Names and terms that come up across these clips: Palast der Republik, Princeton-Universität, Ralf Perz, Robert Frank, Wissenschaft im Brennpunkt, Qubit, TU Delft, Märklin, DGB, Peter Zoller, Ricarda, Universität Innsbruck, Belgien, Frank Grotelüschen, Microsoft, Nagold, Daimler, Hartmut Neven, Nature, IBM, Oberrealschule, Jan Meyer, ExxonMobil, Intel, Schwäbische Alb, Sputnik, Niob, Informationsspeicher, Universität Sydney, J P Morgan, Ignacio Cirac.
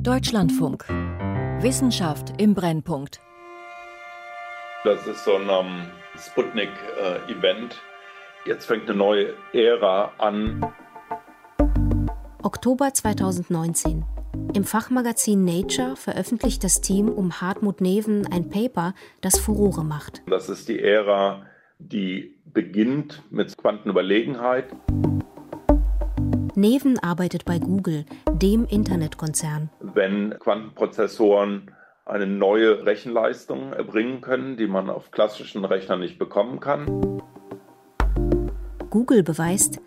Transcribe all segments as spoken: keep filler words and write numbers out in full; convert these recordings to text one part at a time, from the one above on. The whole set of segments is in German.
Deutschlandfunk. Wissenschaft im Brennpunkt. Das ist so ein um, Sputnik-Event. Äh, Jetzt fängt eine neue Ära an. Oktober zweitausendneunzehn. Im Fachmagazin Nature veröffentlicht das Team um Hartmut Neven ein Paper, das Furore macht. Das ist die Ära, die beginnt mit Quantenüberlegenheit. Neven arbeitet bei Google, dem Internetkonzern. Wenn Quantenprozessoren eine neue Rechenleistung erbringen können, die man auf klassischen Rechnern nicht bekommen kann. Google beweist,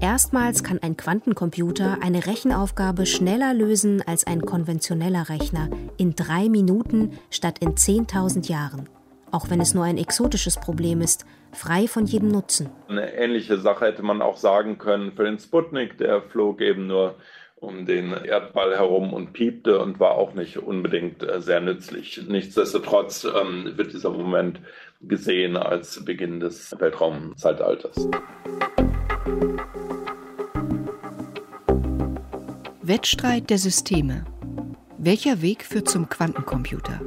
erstmals kann ein Quantencomputer eine Rechenaufgabe schneller lösen als ein konventioneller Rechner, in drei Minuten statt in zehntausend Jahren. Auch wenn es nur ein exotisches Problem ist, frei von jedem Nutzen. Eine ähnliche Sache hätte man auch sagen können für den Sputnik. Der flog eben nur um den Erdball herum und piepte und war auch nicht unbedingt sehr nützlich. Nichtsdestotrotz ähm, wird dieser Moment gesehen als Beginn des Weltraumzeitalters. Wettstreit der Systeme. Welcher Weg führt zum Quantencomputer?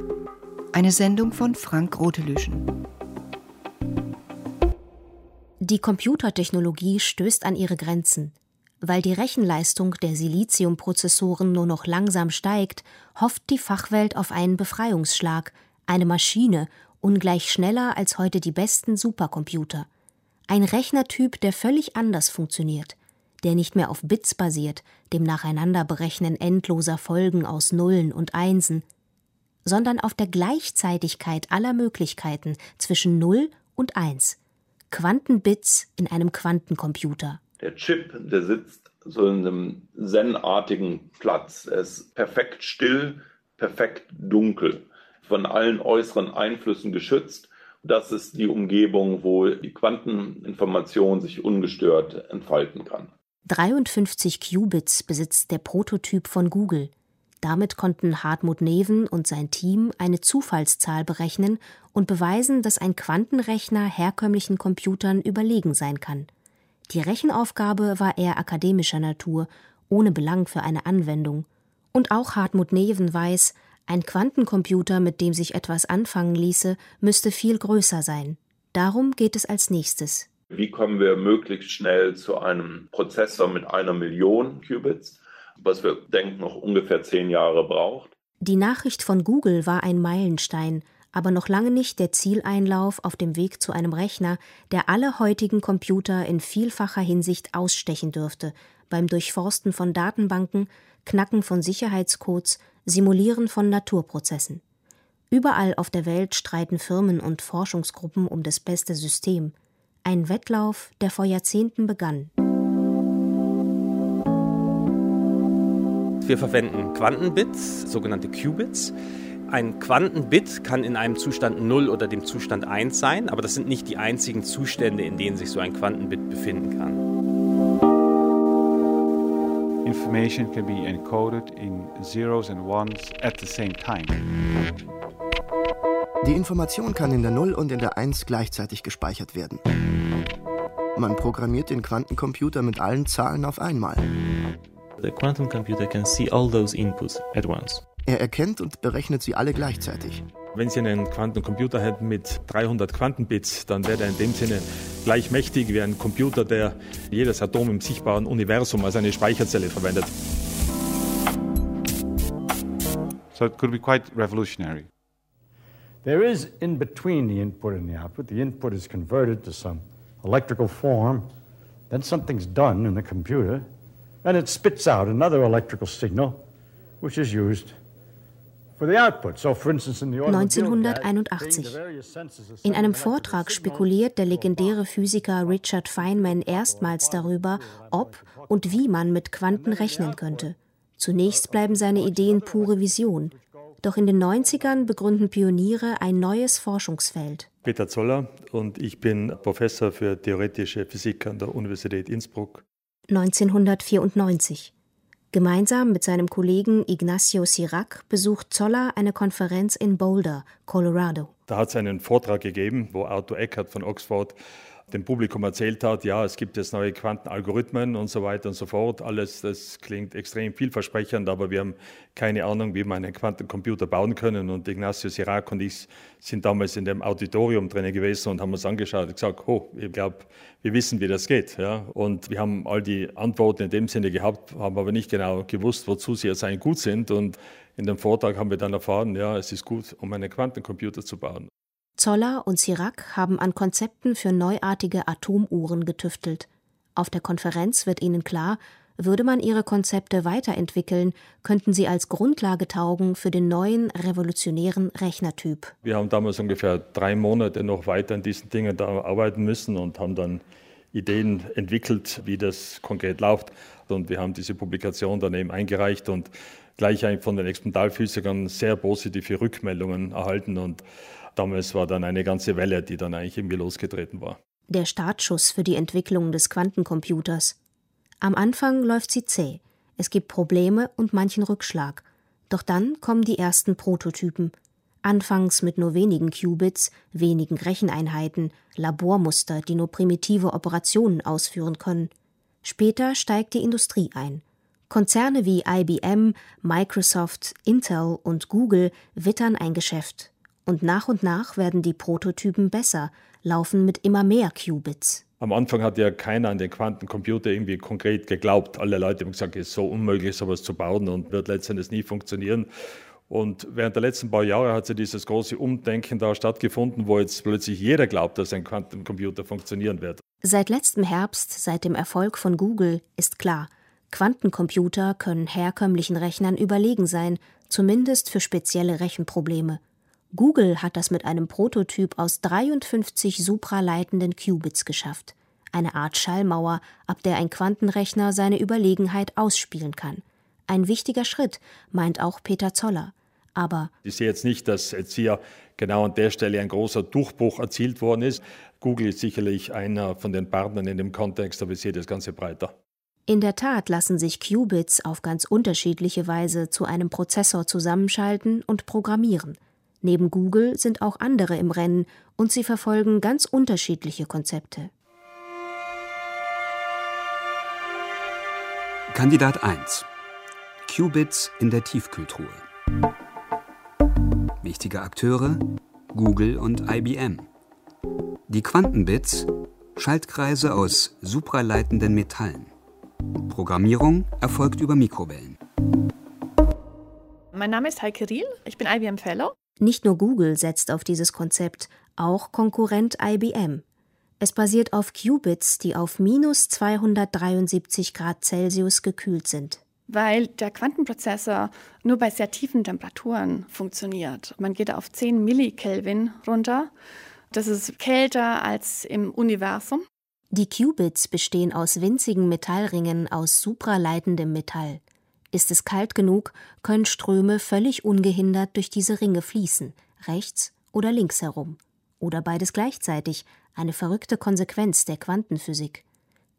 Eine Sendung von Frank Grotelüschen. Die Computertechnologie stößt an ihre Grenzen. Weil die Rechenleistung der Siliziumprozessoren nur noch langsam steigt, hofft die Fachwelt auf einen Befreiungsschlag, eine Maschine, ungleich schneller als heute die besten Supercomputer. Ein Rechnertyp, der völlig anders funktioniert, der nicht mehr auf Bits basiert, dem Nacheinanderberechnen endloser Folgen aus Nullen und Einsen, sondern auf der Gleichzeitigkeit aller Möglichkeiten zwischen null und eins. Quantenbits in einem Quantencomputer. Der Chip, der sitzt so in einem zen-artigen Platz. Er ist perfekt still, perfekt dunkel, von allen äußeren Einflüssen geschützt. Das ist die Umgebung, wo die Quanteninformation sich ungestört entfalten kann. dreiundfünfzig Qubits besitzt der Prototyp von Google. Damit konnten Hartmut Neven und sein Team eine Zufallszahl berechnen und beweisen, dass ein Quantenrechner herkömmlichen Computern überlegen sein kann. Die Rechenaufgabe war eher akademischer Natur, ohne Belang für eine Anwendung. Und auch Hartmut Neven weiß, ein Quantencomputer, mit dem sich etwas anfangen ließe, müsste viel größer sein. Darum geht es als nächstes. Wie kommen wir möglichst schnell zu einem Prozessor mit einer Million Qubits? Was wir denken, noch ungefähr zehn Jahre braucht. Die Nachricht von Google war ein Meilenstein, aber noch lange nicht der Zieleinlauf auf dem Weg zu einem Rechner, der alle heutigen Computer in vielfacher Hinsicht ausstechen dürfte, beim Durchforsten von Datenbanken, Knacken von Sicherheitscodes, Simulieren von Naturprozessen. Überall auf der Welt streiten Firmen und Forschungsgruppen um das beste System. Ein Wettlauf, der vor Jahrzehnten begann. Wir verwenden Quantenbits, sogenannte Qubits. Ein Quantenbit kann in einem Zustand null oder dem Zustand eins sein, aber das sind nicht die einzigen Zustände, in denen sich so ein Quantenbit befinden kann. Information can be encoded in zeros and ones at the same time. Die Information kann in der null und in der eins gleichzeitig gespeichert werden. Man programmiert den Quantencomputer mit allen Zahlen auf einmal. The quantum computer can see all those inputs at once. Er erkennt und berechnet sie alle gleichzeitig. Wenn Sie einen Quantencomputer hätten mit dreihundert Quantenbits, dann wäre er in dem Sinne gleich mächtig wie ein Computer, der jedes Atom im sichtbaren Universum als eine Speicherzelle verwendet. So it could be quite revolutionary. There is in between the input and the output. The input is converted to some electrical form. Then something's done in the computer. And it spits out another electrical signal, which is used for the output. So, for instance, in the neunzehnhunderteinundachtzig. In einem Vortrag spekuliert der legendäre Physiker Richard Feynman erstmals darüber, ob und wie man mit Quanten rechnen könnte. Zunächst bleiben seine Ideen pure Vision. Doch in den neunzigern begründen Pioniere ein neues Forschungsfeld. Peter Zoller und ich bin Professor für theoretische Physik an der Universität Innsbruck. neunzehnhundertvierundneunzig. Gemeinsam mit seinem Kollegen Ignacio Cirac besucht Zoller eine Konferenz in Boulder, Colorado. Da hat es einen Vortrag gegeben, wo Arthur Eckert von Oxford dem Publikum erzählt hat, ja, es gibt jetzt neue Quantenalgorithmen und so weiter und so fort. Alles, das klingt extrem vielversprechend, aber wir haben keine Ahnung, wie wir einen Quantencomputer bauen können. Und Ignacio Cirac und ich sind damals in dem Auditorium drinnen gewesen und haben uns angeschaut und gesagt, oh, ich glaube, wir wissen, wie das geht. Ja? Und wir haben all die Antworten in dem Sinne gehabt, haben aber nicht genau gewusst, wozu sie jetzt eigentlich gut sind. Und in dem Vortrag haben wir dann erfahren, ja, es ist gut, um einen Quantencomputer zu bauen. Zoller und Cirac haben an Konzepten für neuartige Atomuhren getüftelt. Auf der Konferenz wird ihnen klar, würde man ihre Konzepte weiterentwickeln, könnten sie als Grundlage taugen für den neuen revolutionären Rechnertyp. Wir haben damals ungefähr drei Monate noch weiter an diesen Dingen da arbeiten müssen und haben dann Ideen entwickelt, wie das konkret läuft. Und wir haben diese Publikation dann eben eingereicht und gleich von den Experimentalphysikern sehr positive Rückmeldungen erhalten. Und damals war dann eine ganze Welle, die dann eigentlich irgendwie losgetreten war. Der Startschuss für die Entwicklung des Quantencomputers. Am Anfang läuft sie zäh. Es gibt Probleme und manchen Rückschlag. Doch dann kommen die ersten Prototypen. Anfangs mit nur wenigen Qubits, wenigen Recheneinheiten, Labormuster, die nur primitive Operationen ausführen können. Später steigt die Industrie ein. Konzerne wie I B M, Microsoft, Intel und Google wittern ein Geschäft. Und nach und nach werden die Prototypen besser, laufen mit immer mehr Qubits. Am Anfang hat ja keiner an den Quantencomputer irgendwie konkret geglaubt. Alle Leute haben gesagt, es ist so unmöglich, sowas zu bauen und wird letztendlich nie funktionieren. Und während der letzten paar Jahre hat ja dieses große Umdenken da stattgefunden, wo jetzt plötzlich jeder glaubt, dass ein Quantencomputer funktionieren wird. Seit letztem Herbst, seit dem Erfolg von Google, ist klar, Quantencomputer können herkömmlichen Rechnern überlegen sein, zumindest für spezielle Rechenprobleme. Google hat das mit einem Prototyp aus dreiundfünfzig supraleitenden Qubits geschafft. Eine Art Schallmauer, ab der ein Quantenrechner seine Überlegenheit ausspielen kann. Ein wichtiger Schritt, meint auch Peter Zoller. Aber ich sehe jetzt nicht, dass jetzt hier genau an der Stelle ein großer Durchbruch erzielt worden ist. Google ist sicherlich einer von den Partnern in dem Kontext, aber ich sehe das Ganze breiter. In der Tat lassen sich Qubits auf ganz unterschiedliche Weise zu einem Prozessor zusammenschalten und programmieren. Neben Google sind auch andere im Rennen und sie verfolgen ganz unterschiedliche Konzepte. Kandidat eins. Qubits in der Tiefkühltruhe. Wichtige Akteure: Google und I B M. Die Quantenbits: Schaltkreise aus supraleitenden Metallen. Programmierung erfolgt über Mikrowellen. Mein Name ist Heike Riel, ich bin I B M Fellow. Nicht nur Google setzt auf dieses Konzept, auch Konkurrent I B M. Es basiert auf Qubits, die auf minus zweihundertdreiundsiebzig Grad Celsius gekühlt sind. Weil der Quantenprozessor nur bei sehr tiefen Temperaturen funktioniert. Man geht auf zehn Millikelvin runter. Das ist kälter als im Universum. Die Qubits bestehen aus winzigen Metallringen aus supraleitendem Metall. Ist es kalt genug, können Ströme völlig ungehindert durch diese Ringe fließen, rechts oder links herum. Oder beides gleichzeitig, eine verrückte Konsequenz der Quantenphysik.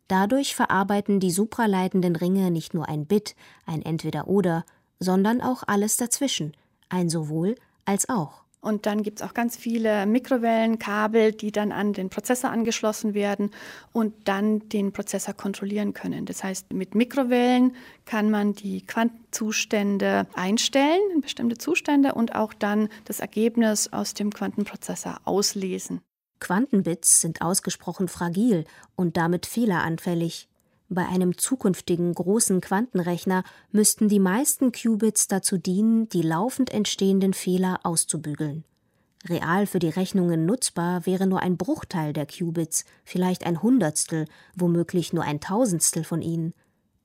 Dadurch verarbeiten die supraleitenden Ringe nicht nur ein Bit, ein Entweder-Oder, sondern auch alles dazwischen, ein sowohl als auch. Und dann gibt es auch ganz viele Mikrowellenkabel, die dann an den Prozessor angeschlossen werden und dann den Prozessor kontrollieren können. Das heißt, mit Mikrowellen kann man die Quantenzustände einstellen, in bestimmte Zustände, und auch dann das Ergebnis aus dem Quantenprozessor auslesen. Quantenbits sind ausgesprochen fragil und damit fehleranfällig. Bei einem zukünftigen großen Quantenrechner müssten die meisten Qubits dazu dienen, die laufend entstehenden Fehler auszubügeln. Real für die Rechnungen nutzbar wäre nur ein Bruchteil der Qubits, vielleicht ein Hundertstel, womöglich nur ein Tausendstel von ihnen.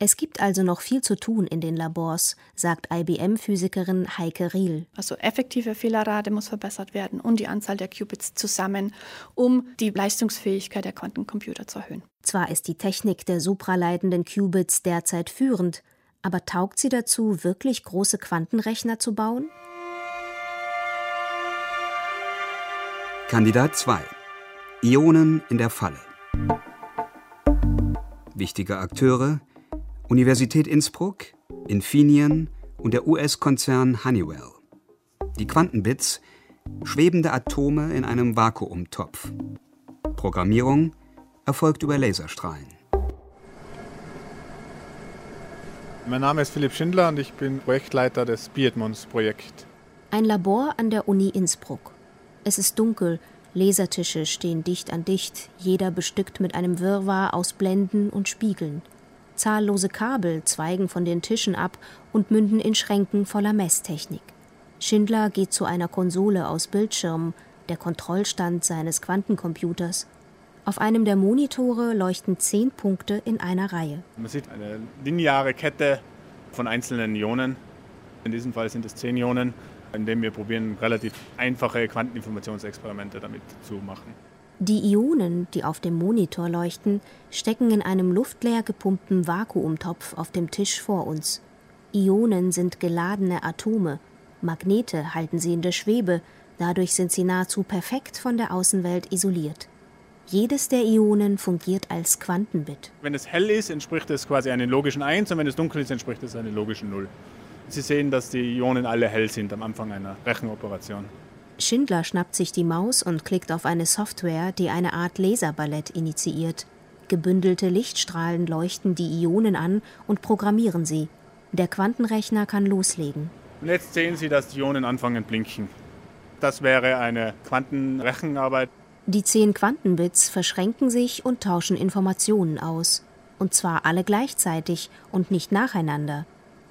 Es gibt also noch viel zu tun in den Labors, sagt I B M-Physikerin Heike Riel. Also effektive Fehlerrate muss verbessert werden und die Anzahl der Qubits zusammen, um die Leistungsfähigkeit der Quantencomputer zu erhöhen. Zwar ist die Technik der supraleitenden Qubits derzeit führend, aber taugt sie dazu, wirklich große Quantenrechner zu bauen? Kandidat zwei. Ionen in der Falle. Wichtige Akteure: Universität Innsbruck, Infineon und der U S-Konzern Honeywell. Die Quantenbits: schwebende Atome in einem Vakuumtopf. Programmierung: erfolgt über Laserstrahlen. Mein Name ist Philipp Schindler und ich bin Projektleiter des Beatmons-Projekts. Ein Labor an der Uni Innsbruck. Es ist dunkel, Lasertische stehen dicht an dicht, jeder bestückt mit einem Wirrwarr aus Blenden und Spiegeln. Zahllose Kabel zweigen von den Tischen ab und münden in Schränken voller Messtechnik. Schindler geht zu einer Konsole aus Bildschirmen, der Kontrollstand seines Quantencomputers. Auf einem der Monitore leuchten zehn Punkte in einer Reihe. Man sieht eine lineare Kette von einzelnen Ionen. In diesem Fall sind es zehn Ionen, indem wir probieren, relativ einfache Quanteninformationsexperimente damit zu machen. Die Ionen, die auf dem Monitor leuchten, stecken in einem luftleer gepumpten Vakuumtopf auf dem Tisch vor uns. Ionen sind geladene Atome. Magnete halten sie in der Schwebe, dadurch sind sie nahezu perfekt von der Außenwelt isoliert. Jedes der Ionen fungiert als Quantenbit. Wenn es hell ist, entspricht es quasi einem logischen eins, und wenn es dunkel ist, entspricht es einem logischen null. Sie sehen, dass die Ionen alle hell sind am Anfang einer Rechenoperation. Schindler schnappt sich die Maus und klickt auf eine Software, die eine Art Laserballett initiiert. Gebündelte Lichtstrahlen leuchten die Ionen an und programmieren sie. Der Quantenrechner kann loslegen. Und jetzt sehen Sie, dass die Ionen anfangen blinken. Das wäre eine Quantenrechenarbeit. Die zehn Quantenbits verschränken sich und tauschen Informationen aus. Und zwar alle gleichzeitig und nicht nacheinander.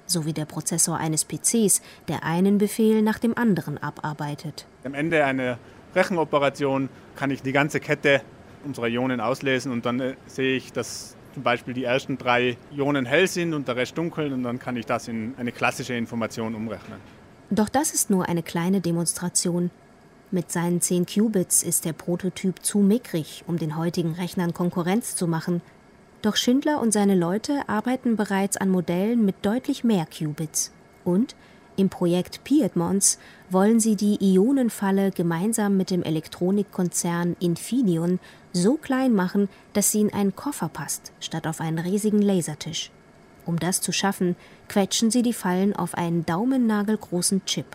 So wie der Prozessor eines P Cs, der einen Befehl nach dem anderen abarbeitet. Am Ende einer Rechenoperation kann ich die ganze Kette unserer Ionen auslesen und dann sehe ich, dass zum Beispiel die ersten drei Ionen hell sind und der Rest dunkel, und dann kann ich das in eine klassische Information umrechnen. Doch das ist nur eine kleine Demonstration. Mit seinen zehn Qubits ist der Prototyp zu mickrig, um den heutigen Rechnern Konkurrenz zu machen. Doch Schindler und seine Leute arbeiten bereits an Modellen mit deutlich mehr Qubits. Und im Projekt Piedmonts wollen sie die Ionenfalle gemeinsam mit dem Elektronikkonzern Infineon so klein machen, dass sie in einen Koffer passt, statt auf einen riesigen Lasertisch. Um das zu schaffen, quetschen sie die Fallen auf einen daumennagelgroßen Chip.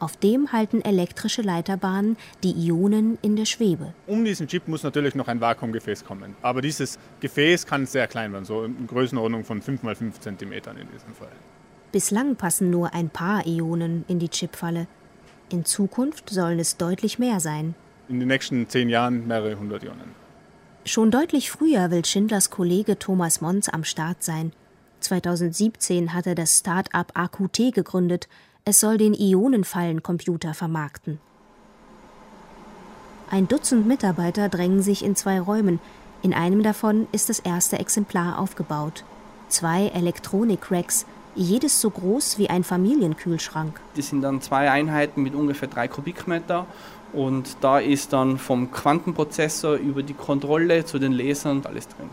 Auf dem halten elektrische Leiterbahnen die Ionen in der Schwebe. Um diesen Chip muss natürlich noch ein Vakuumgefäß kommen. Aber dieses Gefäß kann sehr klein werden, so in Größenordnung von fünf mal fünf Zentimeter in diesem Fall. Bislang passen nur ein paar Ionen in die Chipfalle. In Zukunft sollen es deutlich mehr sein. In den nächsten zehn Jahren mehrere hundert Ionen. Schon deutlich früher will Schindlers Kollege Thomas Monz am Start sein. zweitausendsiebzehn hat er das Start-up A Q T gegründet. Es soll den Ionenfallencomputer vermarkten. Ein Dutzend Mitarbeiter drängen sich in zwei Räumen. In einem davon ist das erste Exemplar aufgebaut. Zwei Elektronik-Racks, jedes so groß wie ein Familienkühlschrank. Das sind dann zwei Einheiten mit ungefähr drei Kubikmeter. Und da ist dann vom Quantenprozessor über die Kontrolle zu den Lasern alles drin.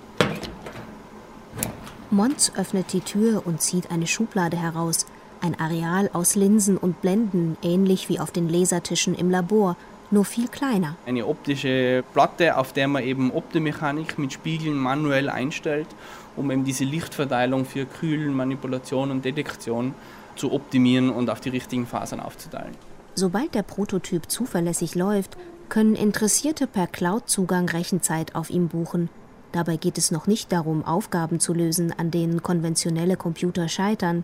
Monz öffnet die Tür und zieht eine Schublade heraus. Ein Areal aus Linsen und Blenden, ähnlich wie auf den Lasertischen im Labor, nur viel kleiner. Eine optische Platte, auf der man eben Optomechanik mit Spiegeln manuell einstellt, um eben diese Lichtverteilung für Kühlen, Manipulation und Detektion zu optimieren und auf die richtigen Fasern aufzuteilen. Sobald der Prototyp zuverlässig läuft, können Interessierte per Cloud-Zugang Rechenzeit auf ihm buchen. Dabei geht es noch nicht darum, Aufgaben zu lösen, an denen konventionelle Computer scheitern.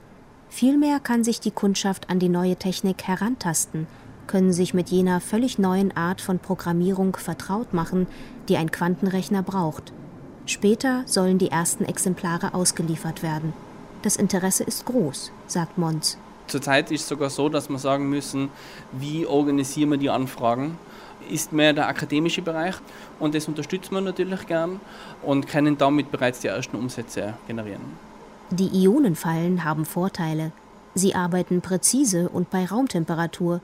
Vielmehr kann sich die Kundschaft an die neue Technik herantasten, können sich mit jener völlig neuen Art von Programmierung vertraut machen, die ein Quantenrechner braucht. Später sollen die ersten Exemplare ausgeliefert werden. Das Interesse ist groß, sagt Monz. Zurzeit ist es sogar so, dass wir sagen müssen, wie organisieren wir die Anfragen? Ist mehr der akademische Bereich, und das unterstützt man natürlich gern und können damit bereits die ersten Umsätze generieren. Die Ionenfallen haben Vorteile. Sie arbeiten präzise und bei Raumtemperatur.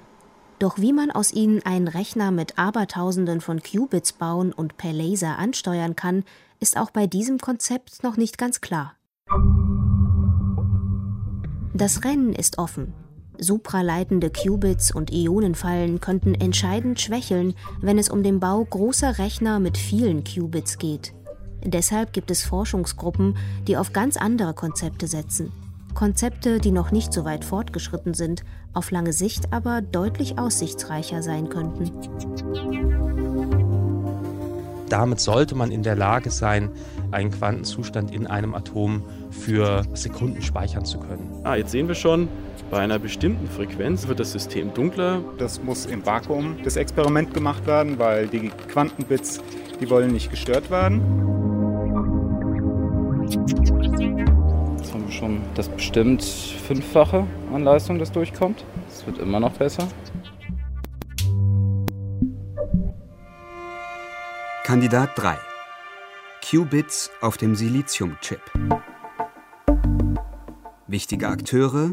Doch wie man aus ihnen einen Rechner mit Abertausenden von Qubits bauen und per Laser ansteuern kann, ist auch bei diesem Konzept noch nicht ganz klar. Das Rennen ist offen. Supraleitende Qubits und Ionenfallen könnten entscheidend schwächeln, wenn es um den Bau großer Rechner mit vielen Qubits geht. Deshalb gibt es Forschungsgruppen, die auf ganz andere Konzepte setzen. Konzepte, die noch nicht so weit fortgeschritten sind, auf lange Sicht aber deutlich aussichtsreicher sein könnten. Damit sollte man in der Lage sein, einen Quantenzustand in einem Atom für Sekunden speichern zu können. Ah, jetzt sehen wir schon, bei einer bestimmten Frequenz wird das System dunkler. Das muss im Vakuum das Experiment gemacht werden, weil die Quantenbits, die wollen nicht gestört werden. Jetzt haben wir schon das bestimmt Fünffache an Leistung, das durchkommt. Es wird immer noch besser. Kandidat drei. Qubits auf dem Siliziumchip. Wichtige Akteure: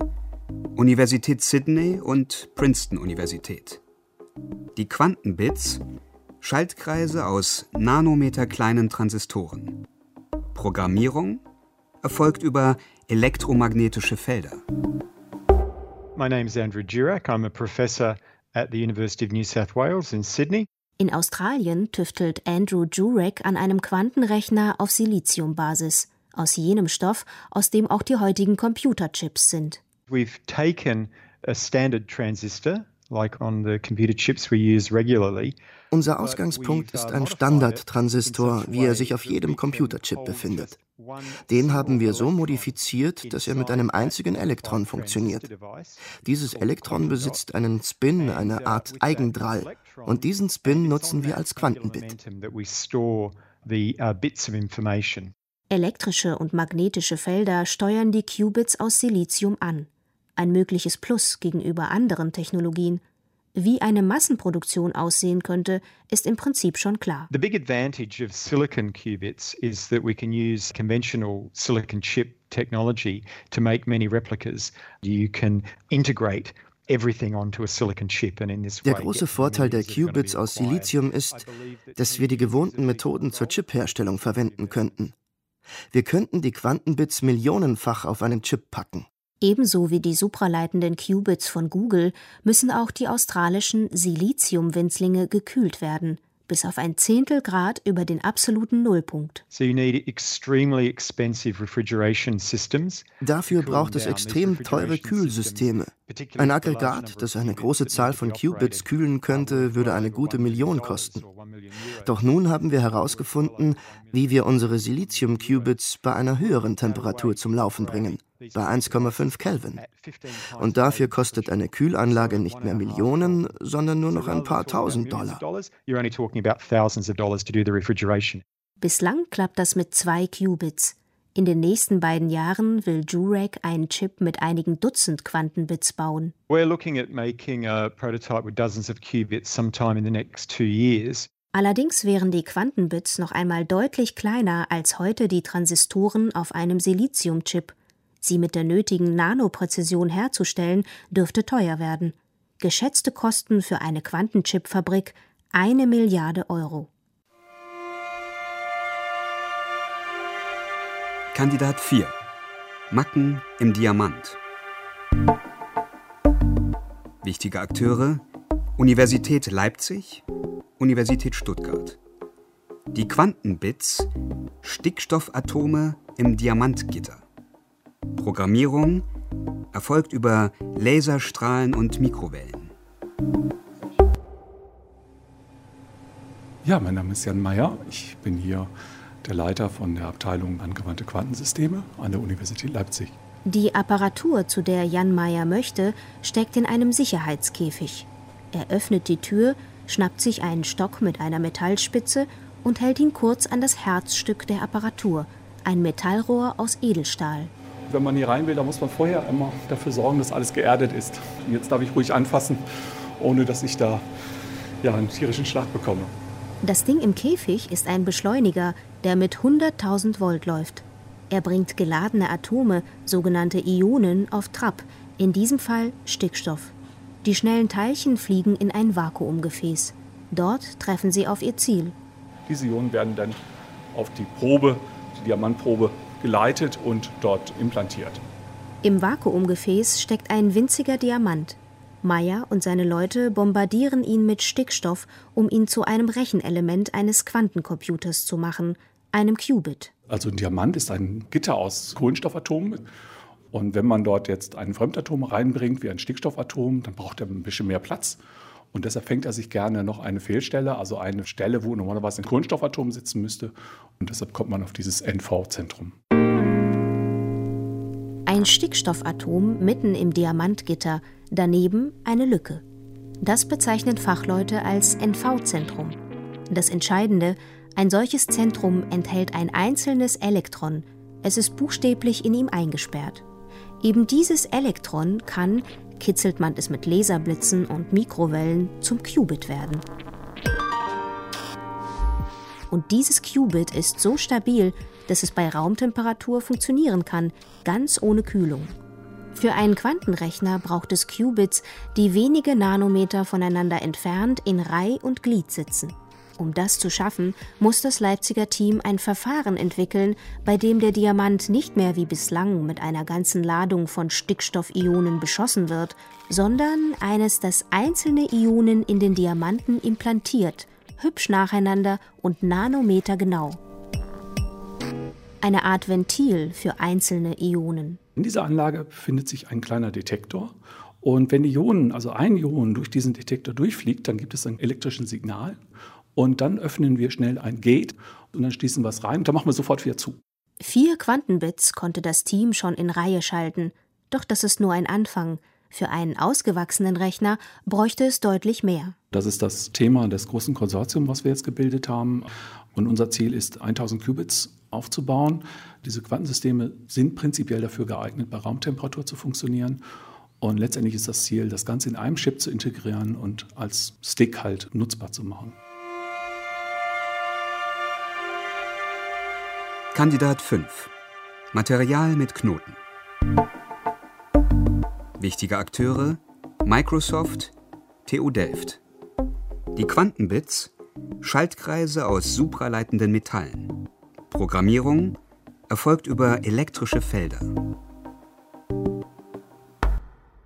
Universität Sydney und Princeton-Universität. Die Quantenbits: Schaltkreise aus nanometerkleinen Transistoren. Programmierung erfolgt über elektromagnetische Felder. My name is Andrew Jurek. I'm a professor at the University of New South Wales in Sydney. In Australien tüftelt Andrew Jurek an einem Quantenrechner auf Siliziumbasis, aus jenem Stoff, aus dem auch die heutigen Computerchips sind. We've taken a standard transistor, like on the computer chips we use regularly. Unser Ausgangspunkt ist ein Standardtransistor, wie er sich auf jedem Computerchip befindet. Den haben wir so modifiziert, dass er mit einem einzigen Elektron funktioniert. Dieses Elektron besitzt einen Spin, eine Art Eigendrall, und diesen Spin nutzen wir als Quantenbit. Elektrische und magnetische Felder steuern die Qubits aus Silizium an. Ein mögliches Plus gegenüber anderen Technologien. Wie eine Massenproduktion aussehen könnte, ist im Prinzip schon klar. The big advantage of silicon qubits is that we can use conventional silicon chip technology to make many replicas. You can integrate everything onto a silicon chip and in this way. Der große Vorteil der Qubits aus Silizium ist, dass wir die gewohnten Methoden zur Chipherstellung verwenden könnten. Wir könnten die Quantenbits millionenfach auf einen Chip packen. Ebenso wie die supraleitenden Qubits von Google müssen auch die australischen Silizium-Winzlinge gekühlt werden, bis auf ein Zehntel Grad über den absoluten Nullpunkt. Dafür braucht es extrem teure Kühlsysteme. Ein Aggregat, das eine große Zahl von Qubits kühlen könnte, würde eine gute Million kosten. Doch nun haben wir herausgefunden, wie wir unsere Silizium-Qubits bei einer höheren Temperatur zum Laufen bringen. Bei eins Komma fünf Kelvin. Und dafür kostet eine Kühlanlage nicht mehr Millionen, sondern nur noch ein paar tausend Dollar. Bislang klappt das mit zwei Qubits. In den nächsten beiden Jahren will Jurek einen Chip mit einigen Dutzend Quantenbits bauen. Allerdings wären die Quantenbits noch einmal deutlich kleiner als heute die Transistoren auf einem Siliziumchip. Sie mit der nötigen Nanopräzision herzustellen, dürfte teuer werden. Geschätzte Kosten für eine Quantenchipfabrik eine Milliarde Euro. Kandidat vier. Macken im Diamant. Wichtige Akteure: Universität Leipzig, Universität Stuttgart. Die Quantenbits: Stickstoffatome im Diamantgitter. Programmierung erfolgt über Laserstrahlen und Mikrowellen. Ja, mein Name ist Jan Meyer. Ich bin hier der Leiter von der Abteilung Angewandte Quantensysteme an der Universität Leipzig. Die Apparatur, zu der Jan Meyer möchte, steckt in einem Sicherheitskäfig. Er öffnet die Tür, schnappt sich einen Stock mit einer Metallspitze und hält ihn kurz an das Herzstück der Apparatur, ein Metallrohr aus Edelstahl. Wenn man hier rein will, dann muss man vorher immer dafür sorgen, dass alles geerdet ist. Jetzt darf ich ruhig anfassen, ohne dass ich da ja, einen tierischen Schlag bekomme. Das Ding im Käfig ist ein Beschleuniger, der mit hunderttausend Volt läuft. Er bringt geladene Atome, sogenannte Ionen, auf Trab, in diesem Fall Stickstoff. Die schnellen Teilchen fliegen in ein Vakuumgefäß. Dort treffen sie auf ihr Ziel. Diese Ionen werden dann auf die Probe, die Diamantprobe, geleitet und dort implantiert. Im Vakuumgefäß steckt ein winziger Diamant. Meyer und seine Leute bombardieren ihn mit Stickstoff, um ihn zu einem Rechenelement eines Quantencomputers zu machen, einem Qubit. Also ein Diamant ist ein Gitter aus Kohlenstoffatomen. Und wenn man dort jetzt ein Fremdatom reinbringt, wie ein Stickstoffatom, dann braucht er ein bisschen mehr Platz. Und deshalb fängt er sich gerne noch eine Fehlstelle, also eine Stelle, wo normalerweise ein Kohlenstoffatom sitzen müsste. Und deshalb kommt man auf dieses N V-Zentrum. Ein Stickstoffatom mitten im Diamantgitter, daneben eine Lücke. Das bezeichnen Fachleute als N V-Zentrum. Das Entscheidende, ein solches Zentrum enthält ein einzelnes Elektron. Es ist buchstäblich in ihm eingesperrt. Eben dieses Elektron kann, kitzelt man es mit Laserblitzen und Mikrowellen, zum Qubit werden. Und dieses Qubit ist so stabil, dass es bei Raumtemperatur funktionieren kann, ganz ohne Kühlung. Für einen Quantenrechner braucht es Qubits, die wenige Nanometer voneinander entfernt in Reih und Glied sitzen. Um das zu schaffen, muss das Leipziger Team ein Verfahren entwickeln, bei dem der Diamant nicht mehr wie bislang mit einer ganzen Ladung von Stickstoffionen beschossen wird, sondern eines, das einzelne Ionen in den Diamanten implantiert, hübsch nacheinander und nanometergenau. Eine Art Ventil für einzelne Ionen. In dieser Anlage befindet sich ein kleiner Detektor. Und wenn Ionen, also ein Ion, durch diesen Detektor durchfliegt, dann gibt es ein elektrisches Signal. Und dann öffnen wir schnell ein Gate und dann schließen wir es rein. Und dann machen wir sofort wieder zu. Vier Quantenbits konnte das Team schon in Reihe schalten. Doch das ist nur ein Anfang. Für einen ausgewachsenen Rechner bräuchte es deutlich mehr. Das ist das Thema des großen Konsortiums, was wir jetzt gebildet haben. Und unser Ziel ist, tausend Qubits aufzubauen. Diese Quantensysteme sind prinzipiell dafür geeignet, bei Raumtemperatur zu funktionieren. Und letztendlich ist das Ziel, das Ganze in einem Chip zu integrieren und als Stick halt nutzbar zu machen. Kandidat fünf. Material mit Knoten. Wichtige Akteure: Microsoft, T U Delft. Die Quantenbits: Schaltkreise aus supraleitenden Metallen. Programmierung erfolgt über elektrische Felder.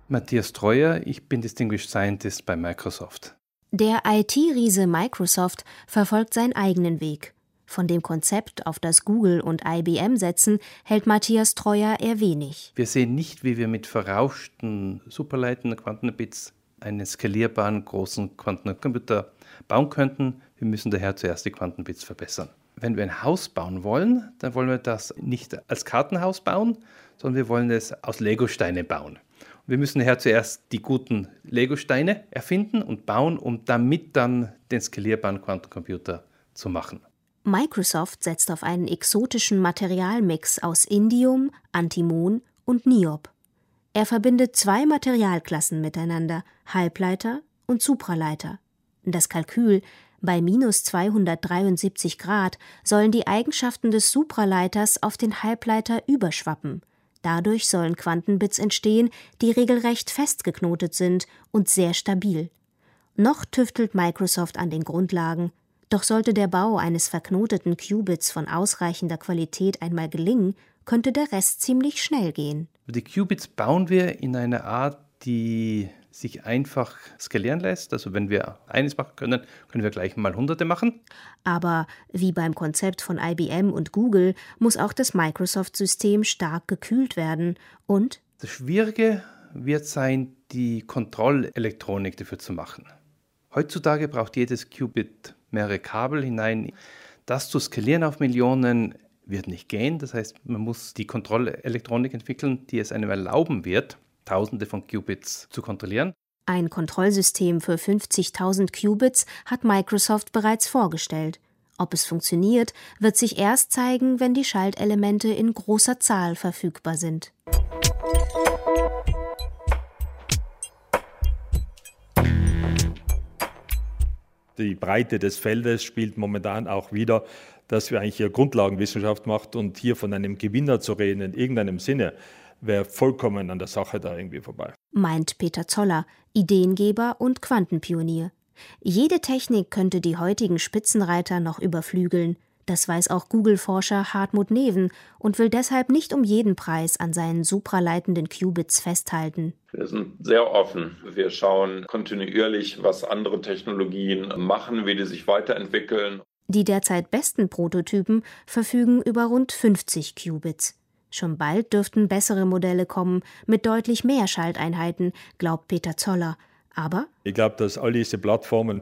Matthias Troyer, ich bin Distinguished Scientist bei Microsoft. Der I T-Riese Microsoft verfolgt seinen eigenen Weg. Von dem Konzept, auf das Google und I B M setzen, hält Matthias Troyer eher wenig. Wir sehen nicht, wie wir mit verrauschten, superleitenden Quantenbits einen skalierbaren, großen Quantencomputer bauen könnten. Wir müssen daher zuerst die Quantenbits verbessern. Wenn wir ein Haus bauen wollen, dann wollen wir das nicht als Kartenhaus bauen, sondern wir wollen es aus Legosteinen bauen. Und wir müssen daher zuerst die guten Legosteine erfinden und bauen, um damit dann den skalierbaren Quantencomputer zu machen. Microsoft setzt auf einen exotischen Materialmix aus Indium, Antimon und Niob. Er verbindet zwei Materialklassen miteinander, Halbleiter und Supraleiter. Das Kalkül: bei minus zweihundertdreiundsiebzig Grad sollen die Eigenschaften des Supraleiters auf den Halbleiter überschwappen. Dadurch sollen Quantenbits entstehen, die regelrecht festgeknotet sind und sehr stabil. Noch tüftelt Microsoft an den Grundlagen. Doch sollte der Bau eines verknoteten Qubits von ausreichender Qualität einmal gelingen, könnte der Rest ziemlich schnell gehen. Die Qubits bauen wir in einer Art, die sich einfach skalieren lässt. Also wenn wir eines machen können, können wir gleich mal Hunderte machen. Aber wie beim Konzept von I B M und Google muss auch das Microsoft-System stark gekühlt werden. Und das Schwierige wird sein, die Kontrollelektronik dafür zu machen. Heutzutage braucht jedes Qubit mehrere Kabel hinein. Das zu skalieren auf Millionen wird nicht gehen. Das heißt, man muss die Kontrollelektronik entwickeln, die es einem erlauben wird, Tausende von Qubits zu kontrollieren. Ein Kontrollsystem für fünfzigtausend Qubits hat Microsoft bereits vorgestellt. Ob es funktioniert, wird sich erst zeigen, wenn die Schaltelemente in großer Zahl verfügbar sind. Die Breite des Feldes spielt momentan auch wieder, dass wir eigentlich hier Grundlagenwissenschaft macht, und hier von einem Gewinner zu reden in irgendeinem Sinne, wäre vollkommen an der Sache da irgendwie vorbei. Meint Peter Zoller, Ideengeber und Quantenpionier. Jede Technik könnte die heutigen Spitzenreiter noch überflügeln. Das weiß auch Google-Forscher Hartmut Neven und will deshalb nicht um jeden Preis an seinen supraleitenden Qubits festhalten. Wir sind sehr offen. Wir schauen kontinuierlich, was andere Technologien machen, wie die sich weiterentwickeln. Die derzeit besten Prototypen verfügen über rund fünfzig Qubits. Schon bald dürften bessere Modelle kommen mit deutlich mehr Schalteinheiten, glaubt Peter Zoller. Aber? Ich glaube, dass all diese Plattformen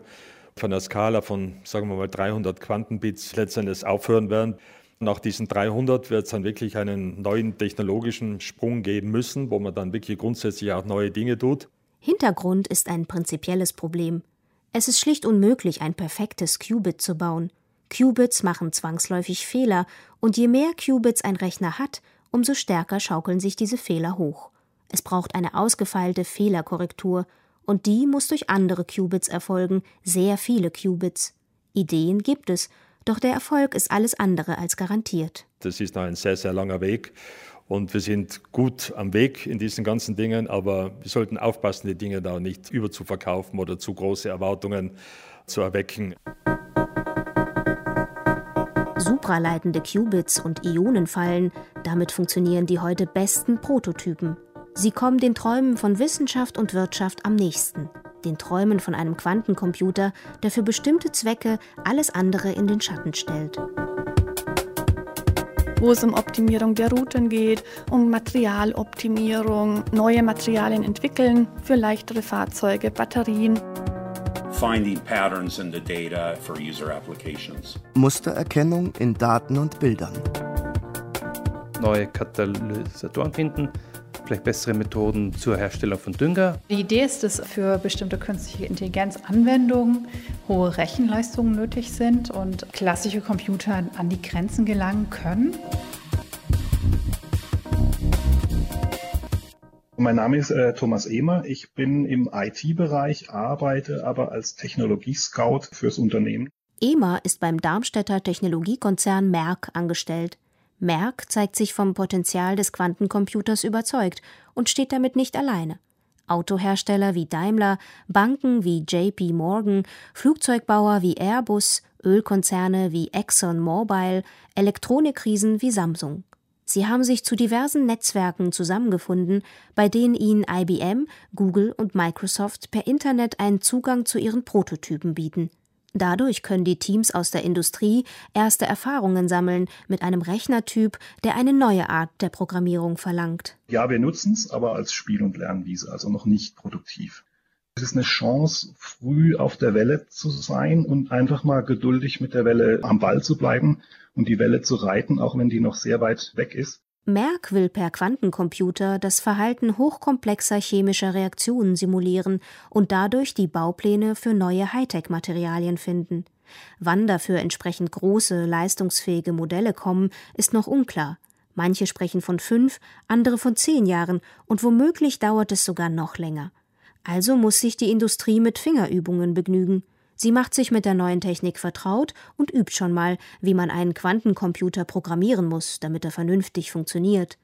von einer Skala von, sagen wir mal, dreihundert Quantenbits letztendlich aufhören werden. Nach diesen dreihundert wird es dann wirklich einen neuen technologischen Sprung geben müssen, wo man dann wirklich grundsätzlich auch neue Dinge tut. Hintergrund ist ein prinzipielles Problem. Es ist schlicht unmöglich, ein perfektes Qubit zu bauen. Qubits machen zwangsläufig Fehler, und je mehr Qubits ein Rechner hat, umso stärker schaukeln sich diese Fehler hoch. Es braucht eine ausgefeilte Fehlerkorrektur, und die muss durch andere Qubits erfolgen, sehr viele Qubits. Ideen gibt es, doch der Erfolg ist alles andere als garantiert. Das ist noch ein sehr, sehr langer Weg und wir sind gut am Weg in diesen ganzen Dingen, aber wir sollten aufpassen, die Dinge da nicht überzuverkaufen oder zu große Erwartungen zu erwecken. Supraleitende Qubits und Ionenfallen, damit funktionieren die heute besten Prototypen. Sie kommen den Träumen von Wissenschaft und Wirtschaft am nächsten. Den Träumen von einem Quantencomputer, der für bestimmte Zwecke alles andere in den Schatten stellt. Wo es um Optimierung der Routen geht, um Materialoptimierung, neue Materialien entwickeln für leichtere Fahrzeuge, Batterien. Finding patterns in the data for user applications. Mustererkennung in Daten und Bildern. Neue Katalysatoren finden. Vielleicht bessere Methoden zur Herstellung von Dünger. Die Idee ist, dass für bestimmte künstliche Intelligenzanwendungen hohe Rechenleistungen nötig sind und klassische Computer an die Grenzen gelangen können. Mein Name ist äh, Thomas Emer. Ich bin im I T-Bereich, arbeite aber als Technologie-Scout fürs Unternehmen. Emer ist beim Darmstädter Technologiekonzern Merck angestellt. Merck zeigt sich vom Potenzial des Quantencomputers überzeugt und steht damit nicht alleine. Autohersteller wie Daimler, Banken wie J P Morgan, Flugzeugbauer wie Airbus, Ölkonzerne wie ExxonMobil, Elektronikriesen wie Samsung. Sie haben sich zu diversen Netzwerken zusammengefunden, bei denen ihnen I B M, Google und Microsoft per Internet einen Zugang zu ihren Prototypen bieten. Dadurch können die Teams aus der Industrie erste Erfahrungen sammeln mit einem Rechnertyp, der eine neue Art der Programmierung verlangt. Ja, wir nutzen es, aber als Spiel- und Lernwiese, also noch nicht produktiv. Es ist eine Chance, früh auf der Welle zu sein und einfach mal geduldig mit der Welle am Ball zu bleiben und die Welle zu reiten, auch wenn die noch sehr weit weg ist. Merck will per Quantencomputer das Verhalten hochkomplexer chemischer Reaktionen simulieren und dadurch die Baupläne für neue Hightech-Materialien finden. Wann dafür entsprechend große, leistungsfähige Modelle kommen, ist noch unklar. Manche sprechen von fünf, andere von zehn Jahren und womöglich dauert es sogar noch länger. Also muss sich die Industrie mit Fingerübungen begnügen. Sie macht sich mit der neuen Technik vertraut und übt schon mal, wie man einen Quantencomputer programmieren muss, damit er vernünftig funktioniert.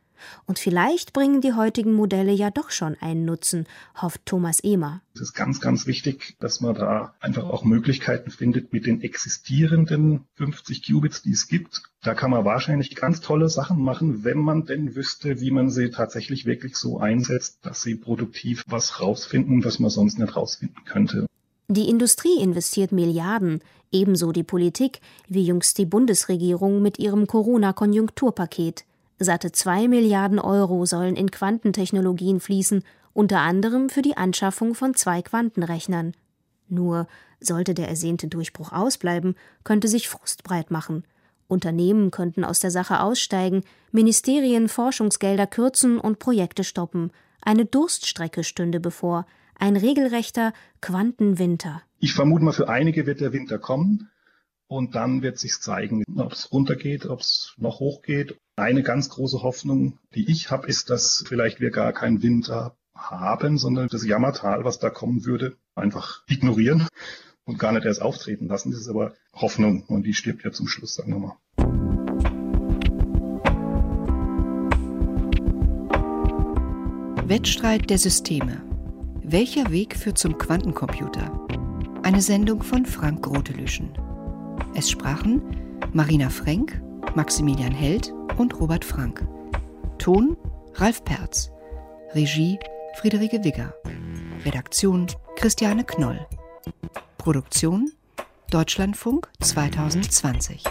Und vielleicht bringen die heutigen Modelle ja doch schon einen Nutzen, hofft Thomas Emer. Es ist ganz, ganz wichtig, dass man da einfach auch Möglichkeiten findet mit den existierenden fünfzig Qubits, die es gibt. Da kann man wahrscheinlich ganz tolle Sachen machen, wenn man denn wüsste, wie man sie tatsächlich wirklich so einsetzt, dass sie produktiv was rausfinden, was man sonst nicht rausfinden könnte. Die Industrie investiert Milliarden, ebenso die Politik, wie jüngst die Bundesregierung mit ihrem Corona-Konjunkturpaket. Satte zwei Milliarden Euro sollen in Quantentechnologien fließen, unter anderem für die Anschaffung von zwei Quantenrechnern. Nur, sollte der ersehnte Durchbruch ausbleiben, könnte sich Frust breit machen. Unternehmen könnten aus der Sache aussteigen, Ministerien Forschungsgelder kürzen und Projekte stoppen. Eine Durststrecke stünde bevor. Ein regelrechter Quantenwinter. Ich vermute mal, für einige wird der Winter kommen und dann wird sich zeigen, ob es runtergeht, ob es noch hochgeht. Eine ganz große Hoffnung, die ich habe, ist, dass vielleicht wir gar keinen Winter haben, sondern das Jammertal, was da kommen würde, einfach ignorieren und gar nicht erst auftreten lassen. Das ist aber Hoffnung und die stirbt ja zum Schluss, sagen wir mal. Wettstreit der Systeme. Welcher Weg führt zum Quantencomputer? Eine Sendung von Frank Grotelüschen. Es sprachen Marina Frenk, Maximilian Held und Robert Frank. Ton Ralf Perz. Regie Friederike Wigger. Redaktion Christiane Knoll. Produktion Deutschlandfunk zweitausendzwanzig.